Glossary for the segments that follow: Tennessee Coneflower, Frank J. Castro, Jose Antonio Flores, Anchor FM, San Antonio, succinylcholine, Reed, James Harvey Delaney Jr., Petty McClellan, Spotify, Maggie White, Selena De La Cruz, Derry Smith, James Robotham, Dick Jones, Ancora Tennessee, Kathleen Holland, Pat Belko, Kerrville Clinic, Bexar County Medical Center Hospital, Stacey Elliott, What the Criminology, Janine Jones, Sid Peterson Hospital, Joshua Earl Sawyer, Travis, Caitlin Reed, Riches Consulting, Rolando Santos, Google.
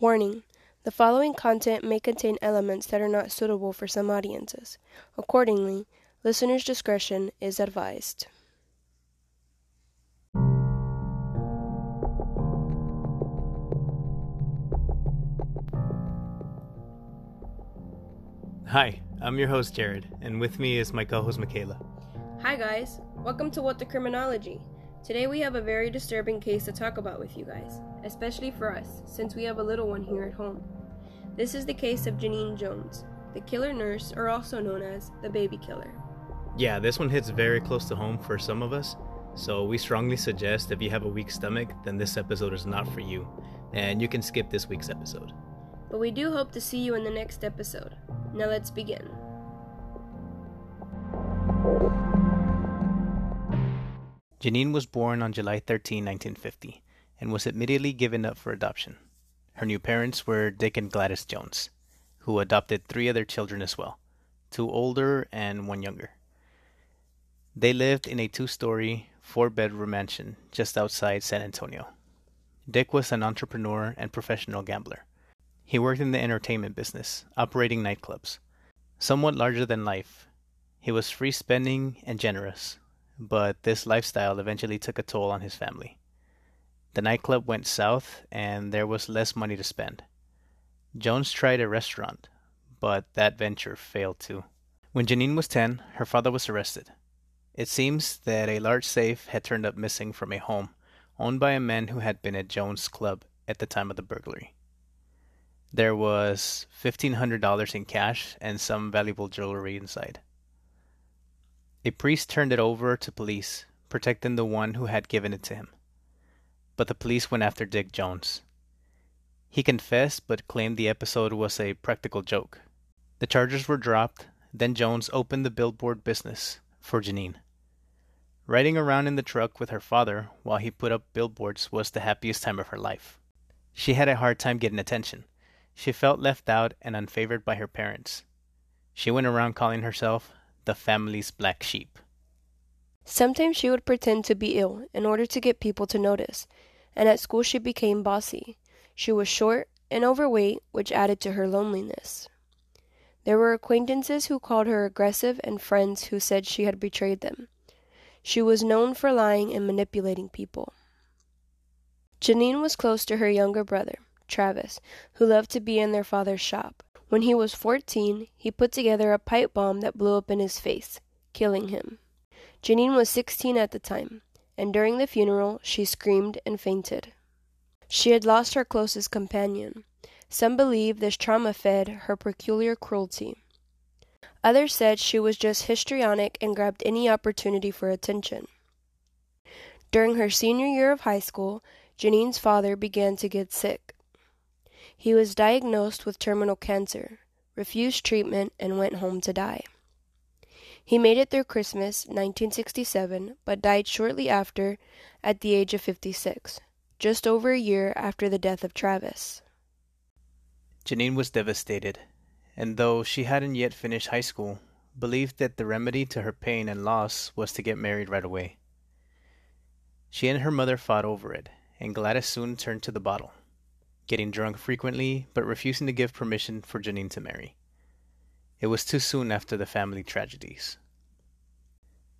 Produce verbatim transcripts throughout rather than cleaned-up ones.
Warning: the following content may contain elements that are not suitable for some audiences. Accordingly, listener's discretion is advised. Hi, I'm your host Jared, and with me is my co-host Michaela. Hi guys, welcome to What the Criminology. Today we have a very disturbing case to talk about with you guys, especially for us, since we have a little one here at home. This is the case of Janine Jones, the killer nurse, or also known as the baby killer. Yeah, this one hits very close to home for some of us, so we strongly suggest if you have a weak stomach, then this episode is not for you, and you can skip this week's episode. But we do hope to see you in the next episode. Now let's begin. Janine was born on July thirteenth, nineteen fifty, and was immediately given up for adoption. Her new parents were Dick and Gladys Jones, who adopted three other children as well, two older and one younger. They lived in a two-story, four-bedroom mansion just outside San Antonio. Dick was an entrepreneur and professional gambler. He worked in the entertainment business, operating nightclubs. Somewhat larger than life, he was free spending and generous, but this lifestyle eventually took a toll on his family. The nightclub went south, and there was less money to spend. Jones tried a restaurant, but that venture failed too. When Janine was ten, her father was arrested. It seems that a large safe had turned up missing from a home owned by a man who had been at Jones' club at the time of the burglary. There was fifteen hundred dollars in cash and some valuable jewelry inside. A priest turned it over to police, protecting the one who had given it to him. But the police went after Dick Jones. He confessed but claimed the episode was a practical joke. The charges were dropped, then Jones opened the billboard business for Janine. Riding around in the truck with her father while he put up billboards was the happiest time of her life. She had a hard time getting attention. She felt left out and unfavored by her parents. She went around calling herself the family's black sheep. Sometimes she would pretend to be ill in order to get people to notice, and at school she became bossy. She was short and overweight, which added to her loneliness. There were acquaintances who called her aggressive and friends who said she had betrayed them. She was known for lying and manipulating people. Janine was close to her younger brother, Travis, who loved to be in their father's shop. When he was fourteen, he put together a pipe bomb that blew up in his face, killing him. Janine was sixteen at the time, and during the funeral, she screamed and fainted. She had lost her closest companion. Some believe this trauma fed her peculiar cruelty. Others said she was just histrionic and grabbed any opportunity for attention. During her senior year of high school, Janine's father began to get sick. He was diagnosed with terminal cancer, refused treatment, and went home to die. He made it through Christmas nineteen sixty-seven, but died shortly after at the age of fifty-six, just over a year after the death of Travis. Janine was devastated, and though she hadn't yet finished high school, believed that the remedy to her pain and loss was to get married right away. She and her mother fought over it, and Gladys soon turned to the bottle, getting drunk frequently, but refusing to give permission for Janine to marry. It was too soon after the family tragedies.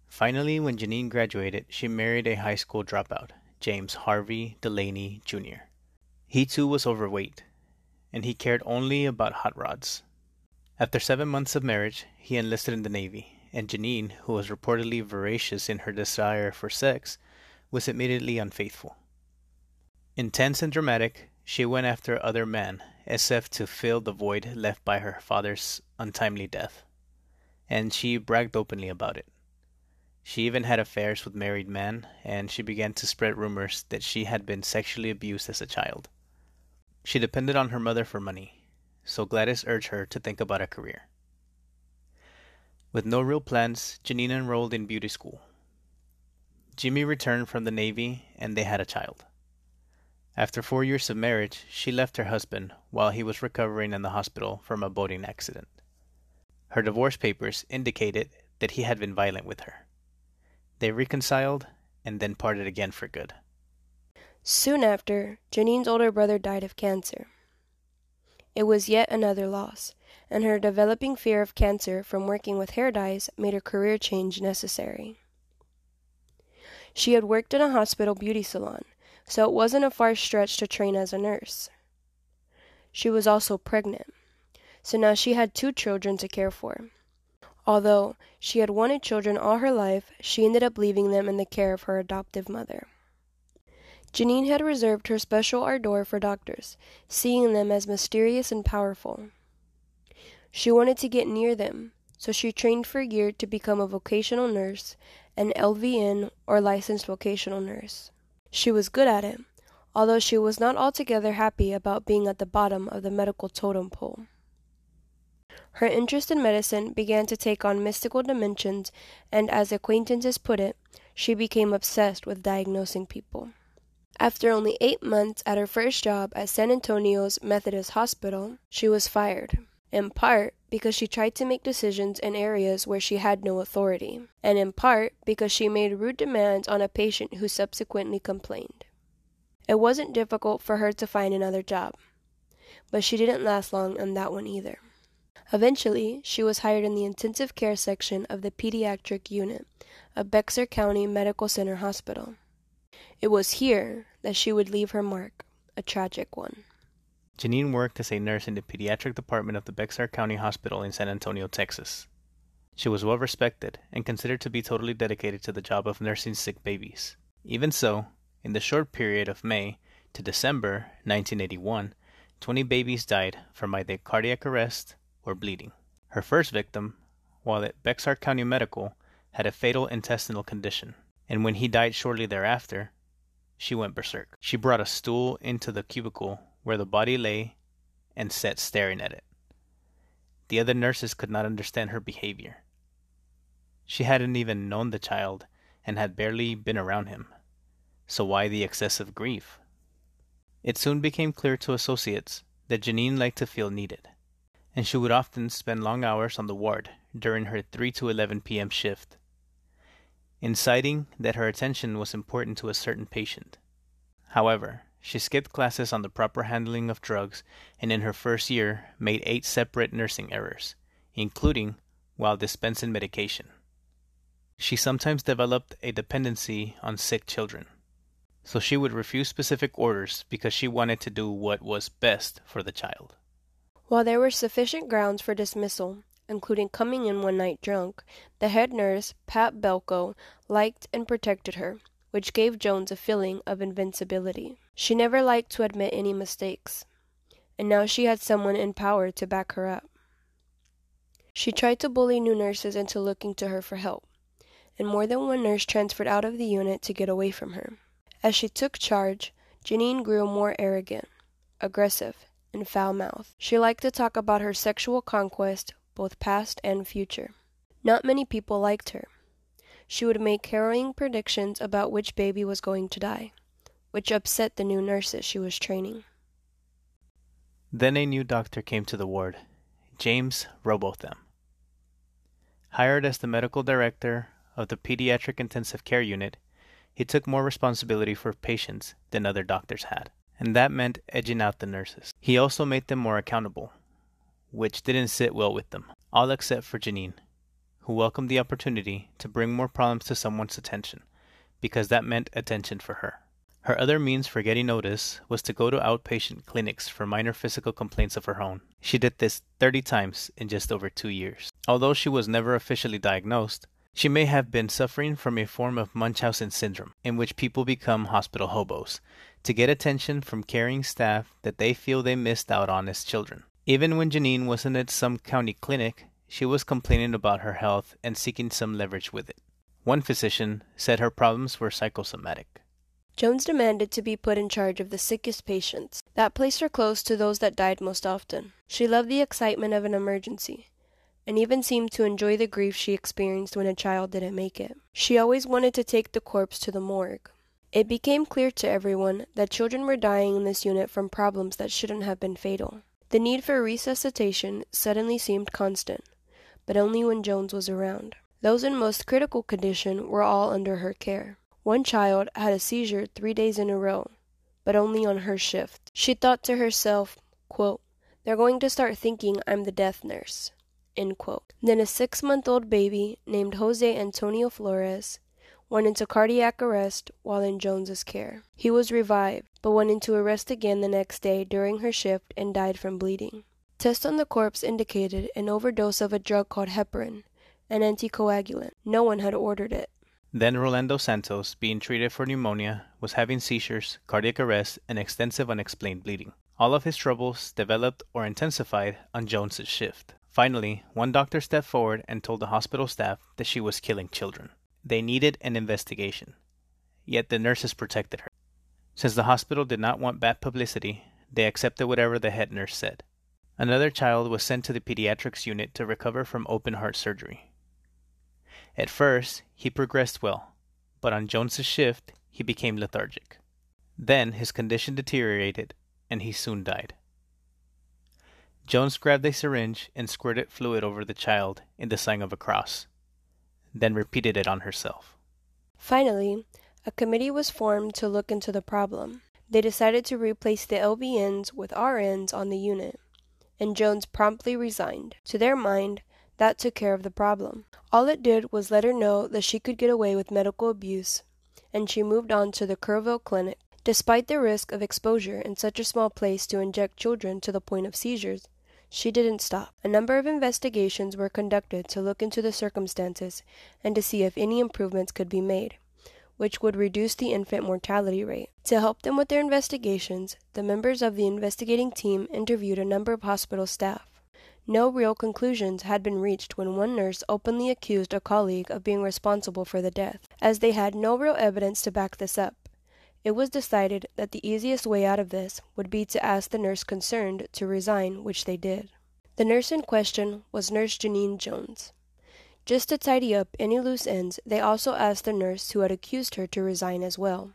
Finally, when Janine graduated, she married a high school dropout, James Harvey Delaney Junior He too was overweight, and he cared only about hot rods. After seven months of marriage, he enlisted in the Navy, and Janine, who was reportedly voracious in her desire for sex, was immediately unfaithful. Intense and dramatic, she went after other men, as if to fill the void left by her father's untimely death, and she bragged openly about it. She even had affairs with married men, and she began to spread rumors that she had been sexually abused as a child. She depended on her mother for money, so Gladys urged her to think about a career. With no real plans, Janine enrolled in beauty school. Jimmy returned from the Navy, and they had a child. After four years of marriage, she left her husband while he was recovering in the hospital from a boating accident. Her divorce papers indicated that he had been violent with her. They reconciled and then parted again for good. Soon after, Janine's older brother died of cancer. It was yet another loss, and her developing fear of cancer from working with hair dyes made her career change necessary. She had worked in a hospital beauty salon, so it wasn't a far stretch to train as a nurse. She was also pregnant, so now she had two children to care for. Although she had wanted children all her life, she ended up leaving them in the care of her adoptive mother. Janine had reserved her special ardor for doctors, seeing them as mysterious and powerful. She wanted to get near them, so she trained for a year to become a vocational nurse, an L V N, or licensed vocational nurse. She was good at it, although she was not altogether happy about being at the bottom of the medical totem pole. Her interest in medicine began to take on mystical dimensions, and as acquaintances put it, she became obsessed with diagnosing people. After only eight months at her first job at San Antonio's Methodist Hospital, she was fired, in part because she tried to make decisions in areas where she had no authority, and in part because she made rude demands on a patient who subsequently complained. It wasn't difficult for her to find another job, but she didn't last long on that one either. Eventually, she was hired in the intensive care section of the pediatric unit of Bexar County Medical Center Hospital. It was here that she would leave her mark, a tragic one. Janine worked as a nurse in the pediatric department of the Bexar County Hospital in San Antonio, Texas. She was well respected and considered to be totally dedicated to the job of nursing sick babies. Even so, in the short period of May to December nineteen eighty-one, twenty babies died from either cardiac arrest or bleeding. Her first victim, while at Bexar County Medical, had a fatal intestinal condition, and when he died shortly thereafter, she went berserk. She brought a stool into the cubicle where the body lay and sat staring at it. The other nurses could not understand her behavior. She hadn't even known the child and had barely been around him, so why the excessive grief? It soon became clear to associates that Janine liked to feel needed, and she would often spend long hours on the ward during her three to eleven p.m. shift, inciting that her attention was important to a certain patient. However, she skipped classes on the proper handling of drugs and in her first year made eight separate nursing errors, including while dispensing medication. She sometimes developed a dependency on sick children, so she would refuse specific orders because she wanted to do what was best for the child. While there were sufficient grounds for dismissal, including coming in one night drunk, the head nurse, Pat Belko, liked and protected her, which gave Jones a feeling of invincibility. She never liked to admit any mistakes, and now she had someone in power to back her up. She tried to bully new nurses into looking to her for help, and more than one nurse transferred out of the unit to get away from her. As she took charge, Janine grew more arrogant, aggressive, and foul-mouthed. She liked to talk about her sexual conquest, both past and future. Not many people liked her. She would make harrowing predictions about which baby was going to die, which upset the new nurses she was training. Then a new doctor came to the ward, James Robotham. Hired as the medical director of the pediatric intensive care unit, he took more responsibility for patients than other doctors had, and that meant edging out the nurses. He also made them more accountable, which didn't sit well with them, all except for Janine, who welcomed the opportunity to bring more problems to someone's attention, because that meant attention for her. Her other means for getting notice was to go to outpatient clinics for minor physical complaints of her own. She did this thirty times in just over two years. Although she was never officially diagnosed, she may have been suffering from a form of Munchausen syndrome, in which people become hospital hobos, to get attention from caring staff that they feel they missed out on as children. Even when Janine wasn't at some county clinic, she was complaining about her health and seeking some leverage with it. One physician said her problems were psychosomatic. Jones demanded to be put in charge of the sickest patients. That placed her close to those that died most often. She loved the excitement of an emergency, and even seemed to enjoy the grief she experienced when a child didn't make it. She always wanted to take the corpse to the morgue. It became clear to everyone that children were dying in this unit from problems that shouldn't have been fatal. The need for resuscitation suddenly seemed constant, but only when Jones was around. Those in most critical condition were all under her care. One child had a seizure three days in a row, but only on her shift. She thought to herself, quote, They're going to start thinking I'm the death nurse." End quote. Then a six-month-old baby named Jose Antonio Flores went into cardiac arrest while in Jones's care. He was revived, but went into arrest again the next day during her shift and died from bleeding. Tests on the corpse indicated an overdose of a drug called heparin, an anticoagulant. No one had ordered it. Then Rolando Santos, being treated for pneumonia, was having seizures, cardiac arrest, and extensive unexplained bleeding. All of his troubles developed or intensified on Jones's shift. Finally, one doctor stepped forward and told the hospital staff that she was killing children. They needed an investigation, yet the nurses protected her. Since the hospital did not want bad publicity, they accepted whatever the head nurse said. Another child was sent to the pediatrics unit to recover from open heart surgery. At first, he progressed well, but on Jones's shift, he became lethargic. Then his condition deteriorated, and he soon died. Jones grabbed a syringe and squirted fluid over the child in the sign of a cross, then repeated it on herself. Finally, a committee was formed to look into the problem. They decided to replace the L V Ns with R Ns on the unit, and Jones promptly resigned. To their mind, that took care of the problem. All it did was let her know that she could get away with medical abuse, and she moved on to the Kerrville Clinic. Despite the risk of exposure in such a small place to inject children to the point of seizures, she didn't stop. A number of investigations were conducted to look into the circumstances and to see if any improvements could be made, which would reduce the infant mortality rate. To help them with their investigations, the members of the investigating team interviewed a number of hospital staff. No real conclusions had been reached when one nurse openly accused a colleague of being responsible for the death. As they had no real evidence to back this up, it was decided that the easiest way out of this would be to ask the nurse concerned to resign, which they did. The nurse in question was Nurse Janine Jones. Just to tidy up any loose ends, they also asked the nurse who had accused her to resign as well.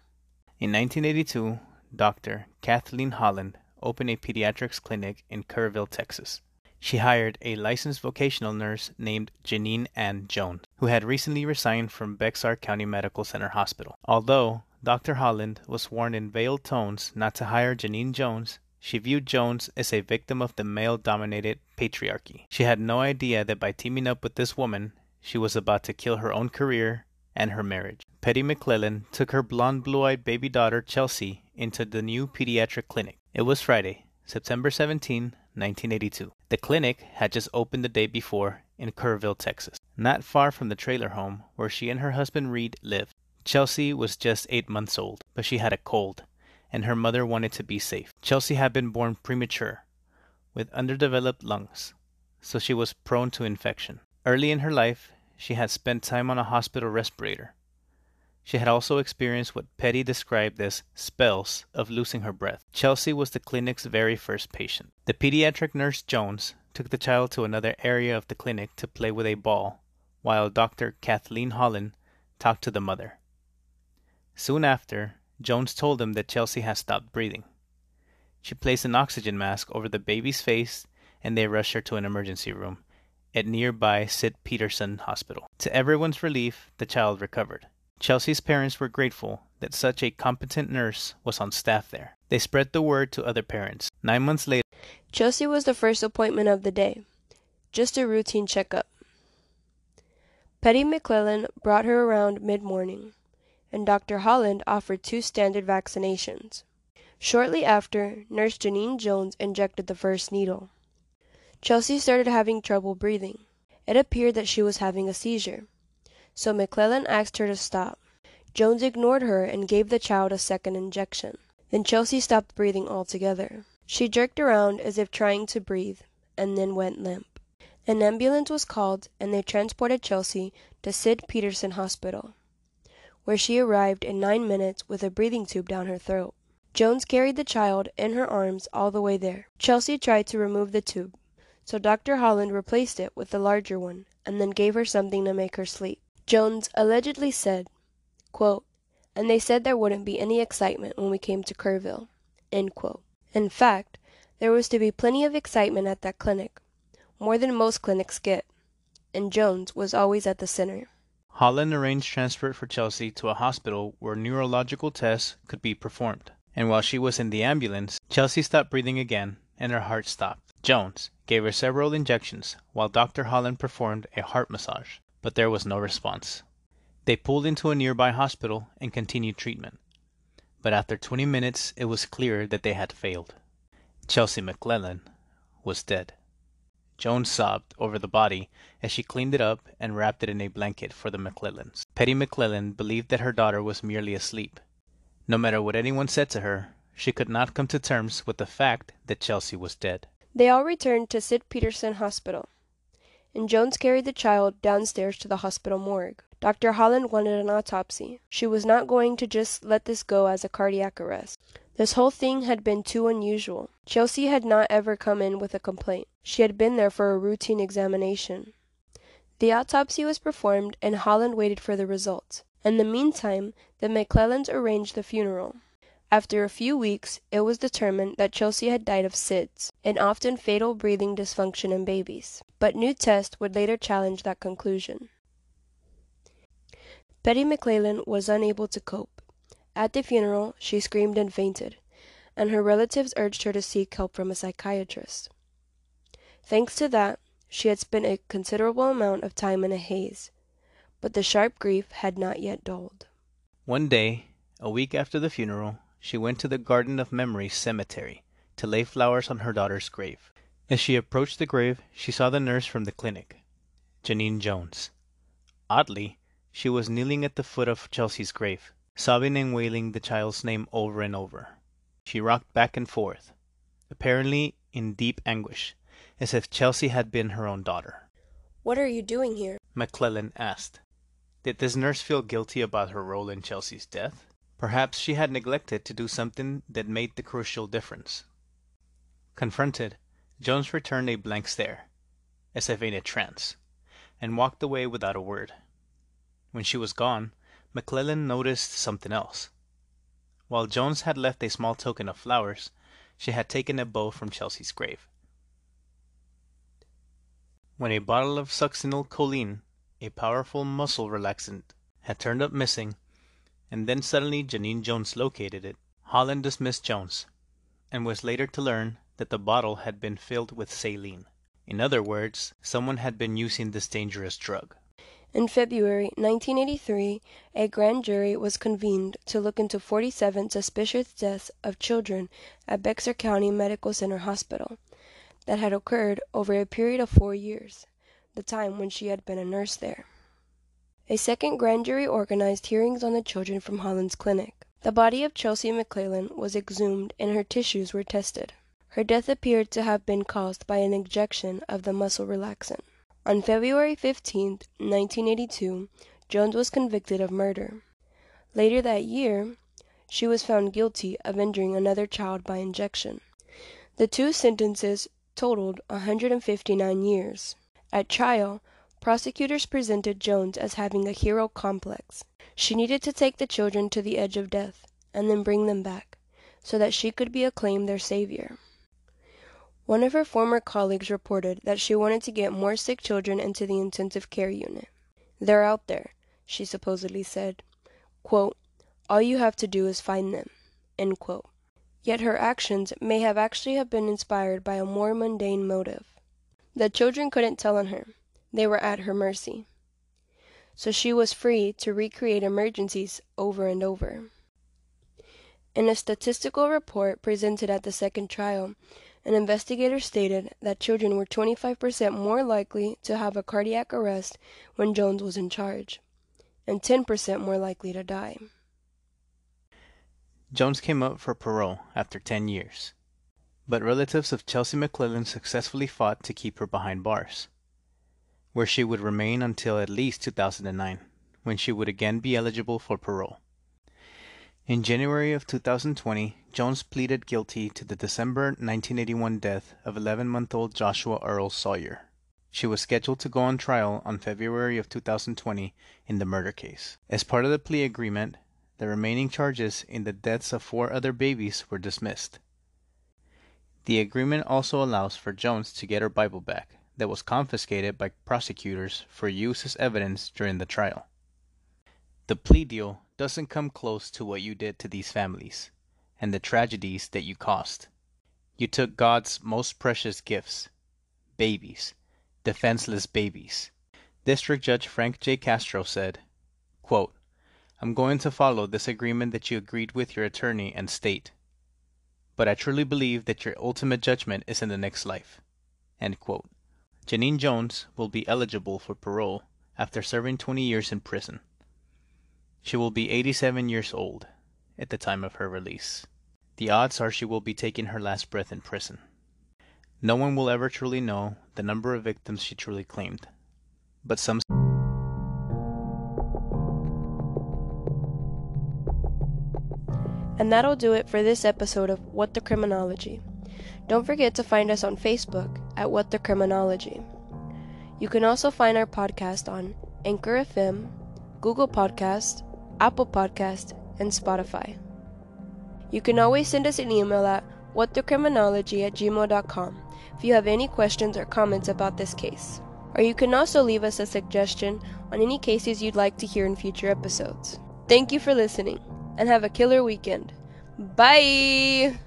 In nineteen eighty-two, Doctor Kathleen Holland opened a pediatrics clinic in Kerrville, Texas. She hired a licensed vocational nurse named Janine Ann Jones, who had recently resigned from Bexar County Medical Center Hospital. Although Doctor Holland was warned in veiled tones not to hire Janine Jones, she viewed Jones as a victim of the male-dominated patriarchy. She had no idea that by teaming up with this woman, she was about to kill her own career and her marriage. Petty McClellan took her blonde, blue-eyed baby daughter, Chelsea, into the new pediatric clinic. It was Friday, September seventeenth, nineteen eighty-two. The clinic had just opened the day before in Kerrville, Texas, not far from the trailer home where she and her husband, Reed, lived. Chelsea was just eight months old, but she had a cold, and her mother wanted to be safe. Chelsea had been born premature, with underdeveloped lungs, so she was prone to infection. Early in her life, she had spent time on a hospital respirator. She had also experienced what Petty described as spells of losing her breath. Chelsea was the clinic's very first patient. The pediatric nurse Jones took the child to another area of the clinic to play with a ball, while Doctor Kathleen Holland talked to the mother. Soon after, Jones told them that Chelsea had stopped breathing. She placed an oxygen mask over the baby's face, and they rushed her to an emergency room at nearby Sid Peterson Hospital. To everyone's relief, the child recovered. Chelsea's parents were grateful that such a competent nurse was on staff there. They spread the word to other parents. Nine months later, Chelsea was the first appointment of the day, just a routine checkup. Petty McClellan brought her around mid-morning, and Doctor Holland offered two standard vaccinations. Shortly after, Nurse Janine Jones injected the first needle. Chelsea started having trouble breathing. It appeared that she was having a seizure, so McClellan asked her to stop. Jones ignored her and gave the child a second injection. Then Chelsea stopped breathing altogether. She jerked around as if trying to breathe, and then went limp. An ambulance was called, and they transported Chelsea to Sid Peterson Hospital, where she arrived in nine minutes with a breathing tube down her throat. Jones carried the child in her arms all the way there. Chelsea tried to remove the tube, so Doctor Holland replaced it with the larger one and then gave her something to make her sleep. Jones allegedly said, quote, "And they said there wouldn't be any excitement when we came to Kerrville," end quote. In fact, there was to be plenty of excitement at that clinic, more than most clinics get, and Jones was always at the center. Holland arranged transfer for Chelsea to a hospital where neurological tests could be performed. And while she was in the ambulance, Chelsea stopped breathing again and her heart stopped. Jones gave her several injections while Doctor Holland performed a heart massage, but there was no response. They pulled into a nearby hospital and continued treatment, but after twenty minutes it was clear that they had failed. Chelsea McClellan was dead. Jones sobbed over the body as she cleaned it up and wrapped it in a blanket for the McClellans. Petty McClellan believed that her daughter was merely asleep. No matter what anyone said to her, she could not come to terms with the fact that Chelsea was dead. They all returned to Sid Peterson Hospital, and Jones carried the child downstairs to the hospital morgue. Doctor Holland wanted an autopsy. She was not going to just let this go as a cardiac arrest. This whole thing had been too unusual. Chelsea had not ever come in with a complaint. She had been there for a routine examination. The autopsy was performed, and Holland waited for the results. In the meantime, the McClellans arranged the funeral. After a few weeks, it was determined that Chelsea had died of S I D S, an often fatal breathing dysfunction in babies. But new tests would later challenge that conclusion. Petty McClellan was unable to cope. At the funeral, she screamed and fainted, and her relatives urged her to seek help from a psychiatrist. Thanks to that, she had spent a considerable amount of time in a haze, but the sharp grief had not yet dulled. One day, a week after the funeral, she went to the Garden of Memory cemetery to lay flowers on her daughter's grave. As she approached the grave, she saw the nurse from the clinic, Janine Jones. Oddly, she was kneeling at the foot of Chelsea's grave, sobbing and wailing the child's name over and over. She rocked back and forth, apparently in deep anguish, as if Chelsea had been her own daughter. "What are you doing here?" McClellan asked. Did this nurse feel guilty about her role in Chelsea's death? Perhaps she had neglected to do something that made the crucial difference. Confronted, Jones returned a blank stare, as if in a trance, and walked away without a word. When she was gone, McClellan noticed something else. While Jones had left a small token of flowers, she had taken a bow from Chelsea's grave. When a bottle of succinylcholine, a powerful muscle relaxant, had turned up missing, and then suddenly Janine Jones located it, Holland dismissed Jones, and was later to learn that the bottle had been filled with saline. In other words, someone had been using this dangerous drug. In February nineteen eighty-three, a grand jury was convened to look into forty-seven suspicious deaths of children at Bexar County Medical Center Hospital that had occurred over a period of four years, the time when she had been a nurse there. A second grand jury organized hearings on the children from Holland's clinic. The body of Chelsea McClellan was exhumed and her tissues were tested. Her death appeared to have been caused by an injection of the muscle relaxant. On February fifteenth, nineteen eighty-two, Jones was convicted of murder. Later that year, she was found guilty of injuring another child by injection. The two sentences totaled one hundred fifty-nine years. At trial, prosecutors presented Jones as having a hero complex. She needed to take the children to the edge of death and then bring them back, so that she could be acclaimed their savior. One of her former colleagues reported that she wanted to get more sick children into the intensive care unit. "They're out there," she supposedly said. Quote, "All you have to do is find them." End quote. Yet her actions may have actually have been inspired by a more mundane motive. The children couldn't tell on her. They were at her mercy. So she was free to recreate emergencies over and over. In a statistical report presented at the second trial, an investigator stated that children were twenty-five percent more likely to have a cardiac arrest when Jones was in charge, and ten percent more likely to die. Jones came up for parole after ten years, but relatives of Chelsea McClellan successfully fought to keep her behind bars, where she would remain until at least two thousand nine, when she would again be eligible for parole. In January of two thousand twenty, Jones pleaded guilty to the December nineteen eighty-one death of eleven-month-old Joshua Earl Sawyer. She was scheduled to go on trial on February of two thousand twenty in the murder case. As part of the plea agreement, the remaining charges in the deaths of four other babies were dismissed. The agreement also allows for Jones to get her Bible back that was confiscated by prosecutors for use as evidence during the trial. The plea deal doesn't come close to what you did to these families, and the tragedies that you caused. You took God's most precious gifts, babies, defenseless babies. District Judge Frank J. Castro said, quote, I'm going to follow this agreement that you agreed with your attorney and state, but I truly believe that your ultimate judgment is in the next life, end quote. Janine Jones will be eligible for parole after serving twenty years in prison. She will be eighty-seven years old at the time of her release. The odds are she will be taking her last breath in prison. No one will ever truly know the number of victims she truly claimed, but some... And that'll do it for this episode of What the Criminology. Don't forget to find us on Facebook at What the Criminology. You can also find our podcast on Anchor F M, Google Podcast, Apple Podcast, and Spotify. You can always send us an email at whatthecriminology at gmail dot com if you have any questions or comments about this case. Or you can also leave us a suggestion on any cases you'd like to hear in future episodes. Thank you for listening, and have a killer weekend. Bye!